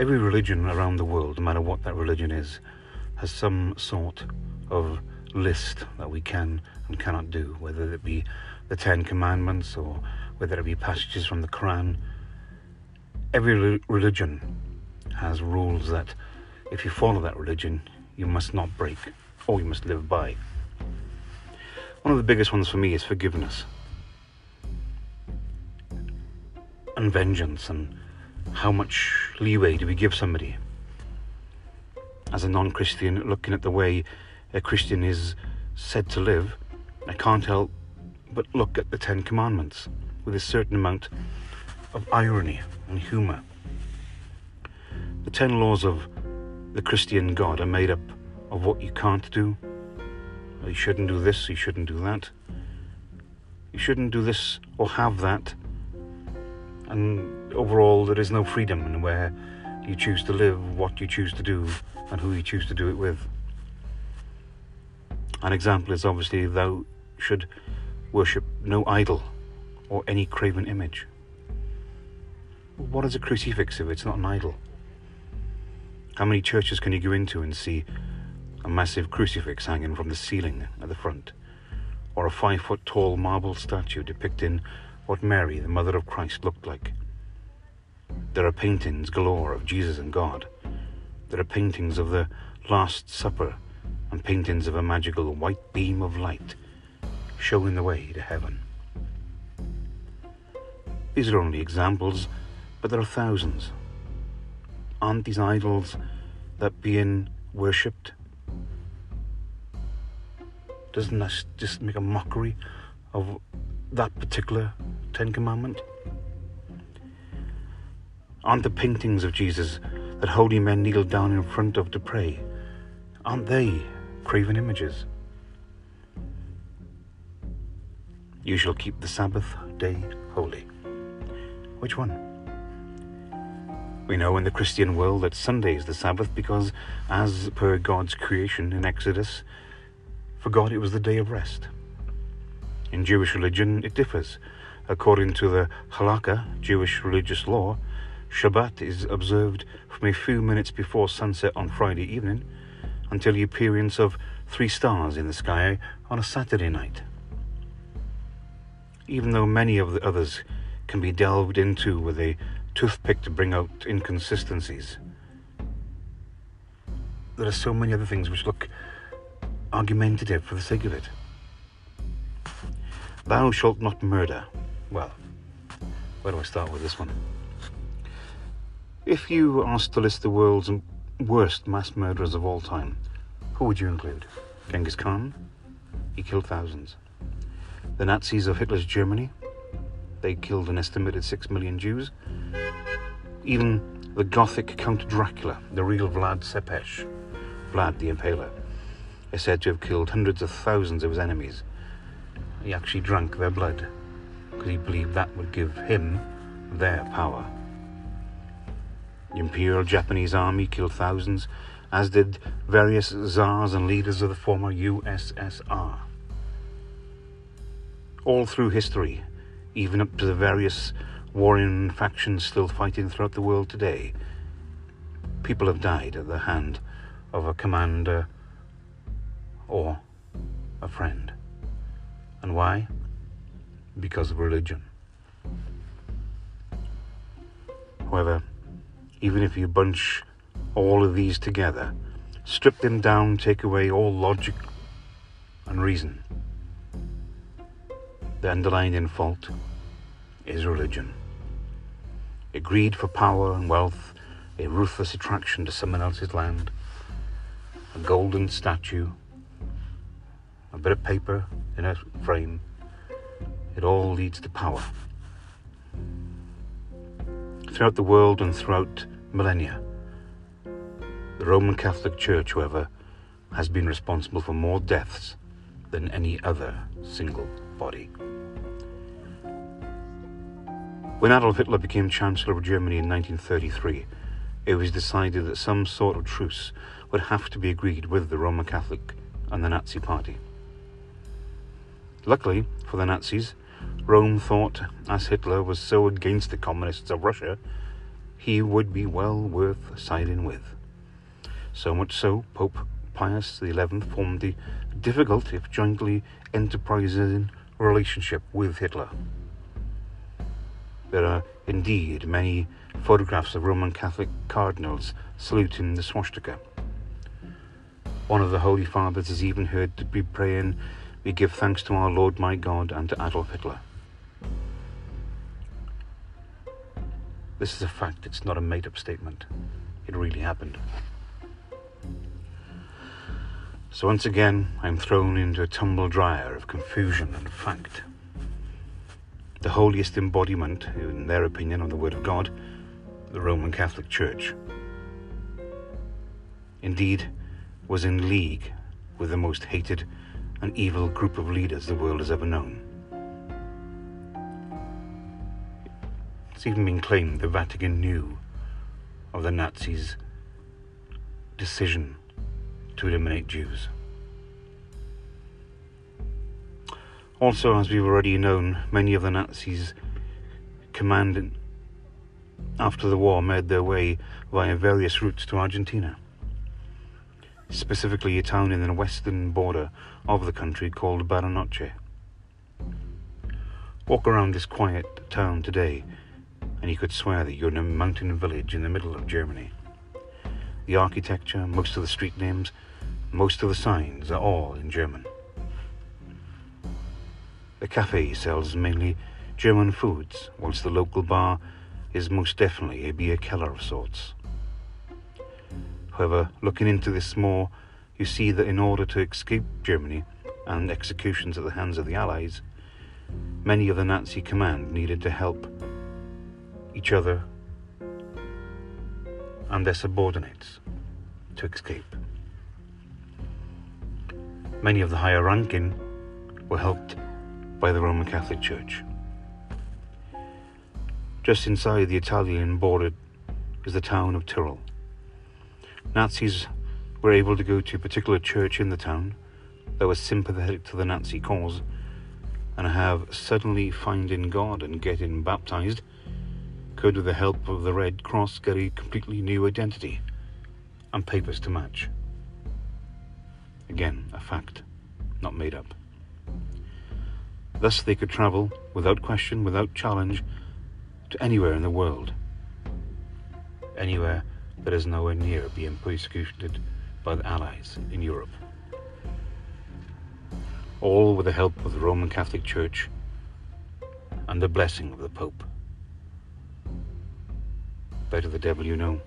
Every religion around the world, no matter what that religion is, has some sort of list that we can and cannot do, whether it be the Ten Commandments or whether it be passages from the Quran. Every religion has rules that if you follow that religion, you must not break, or you must live by. One of the biggest ones for me is forgiveness and vengeance, and how much leeway do we give somebody. As a non-Christian, looking at the way a Christian is said to live, I can't help but look at the Ten Commandments with a certain amount of irony and humour. The 10 laws of the Christian God are made up of what you can't do. You shouldn't do this, you shouldn't do that. You shouldn't do this or have that. And overall, there is no freedom in where you choose to live, what you choose to do, and who you choose to do it with. An example is obviously, thou should worship no idol or any graven image. What is a crucifix if it's not an idol? How many churches can you go into and see a massive crucifix hanging from the ceiling at the front, or a 5-foot-tall marble statue depicting what Mary, the mother of Christ, looked like? There are paintings galore of Jesus and God. There are paintings of the Last Supper and paintings of a magical white beam of light showing the way to heaven. These are only examples, but there are thousands. Aren't these idols that being worshipped? Doesn't that just make a mockery of that particular Ten Commandment? Aren't the paintings of Jesus that holy men kneel down in front of to pray, aren't they graven images? You shall keep the Sabbath day holy. Which one? We know in the Christian world that Sunday is the Sabbath because, as per God's creation in Exodus, for God it was the day of rest. In Jewish religion it differs. According to the Halakha, Jewish religious law, Shabbat is observed from a few minutes before sunset on Friday evening until the appearance of 3 stars in the sky on a Saturday night. Even though many of the others can be delved into with a toothpick to bring out inconsistencies, there are so many other things which look argumentative for the sake of it. Thou shalt not murder. Well, where do I start with this one? If you asked to list the world's worst mass murderers of all time, who would you include? Genghis Khan? He killed thousands. The Nazis of Hitler's Germany? They killed an estimated 6 million Jews. Even the Gothic Count Dracula, the real Vlad Tepes, Vlad the Impaler, is said to have killed hundreds of thousands of his enemies. He actually drank their blood because he believed that would give him their power. The Imperial Japanese Army killed thousands, as did various czars and leaders of the former USSR. All through history, even up to the various warring factions still fighting throughout the world today, people have died at the hand of a commander or a friend. And why? Because of religion. However, even if you bunch all of these together, strip them down, take away all logic and reason, the underlying fault is religion. A greed for power and wealth, a ruthless attraction to someone else's land, a golden statue, a bit of paper in a frame. It all leads to power. Throughout the world and throughout millennia, the Roman Catholic Church, however, has been responsible for more deaths than any other single body. When Adolf Hitler became Chancellor of Germany in 1933, it was decided that some sort of truce would have to be agreed with the Roman Catholic and the Nazi Party. Luckily for the Nazis, Rome thought, as Hitler was so against the communists of Russia, he would be well worth siding with. So much so, Pope Pius XI formed a difficult, if jointly enterprising, relationship with Hitler. There are indeed many photographs of Roman Catholic cardinals saluting the swastika. One of the Holy Fathers is even heard to be praying, "We give thanks to our Lord my God and to Adolf Hitler." This is a fact, it's not a made-up statement. It really happened. So once again, I'm thrown into a tumble dryer of confusion and fact. The holiest embodiment, in their opinion, of the Word of God, the Roman Catholic Church, indeed was in league with the most hated and evil group of leaders the world has ever known. It's even been claimed the Vatican knew of the Nazis' decision to eliminate Jews. Also, as we've already known, many of the Nazis' command after the war made their way via various routes to Argentina, specifically a town in the western border of the country called Baranoche. Walk around this quiet town today and you could swear that you're in a mountain village in the middle of Germany. The architecture, most of the street names, most of the signs are all in German. The cafe sells mainly German foods, whilst the local bar is most definitely a beer keller of sorts. However, looking into this more, you see that in order to escape Germany and executions at the hands of the Allies, many of the Nazi command needed to help each other and their subordinates to escape. Many of the higher ranking were helped by the Roman Catholic Church. Just inside the Italian border is the town of Tyrol. Nazis were able to go to a particular church in the town that was sympathetic to the Nazi cause and have suddenly finding God and getting baptized could, with the help of the Red Cross, get a completely new identity and papers to match. Again, a fact, not made up. Thus they could travel, without question, without challenge, to anywhere in the world. Anywhere that is nowhere near being persecuted by the Allies in Europe. All with the help of the Roman Catholic Church and the blessing of the Pope. Better the devil you know.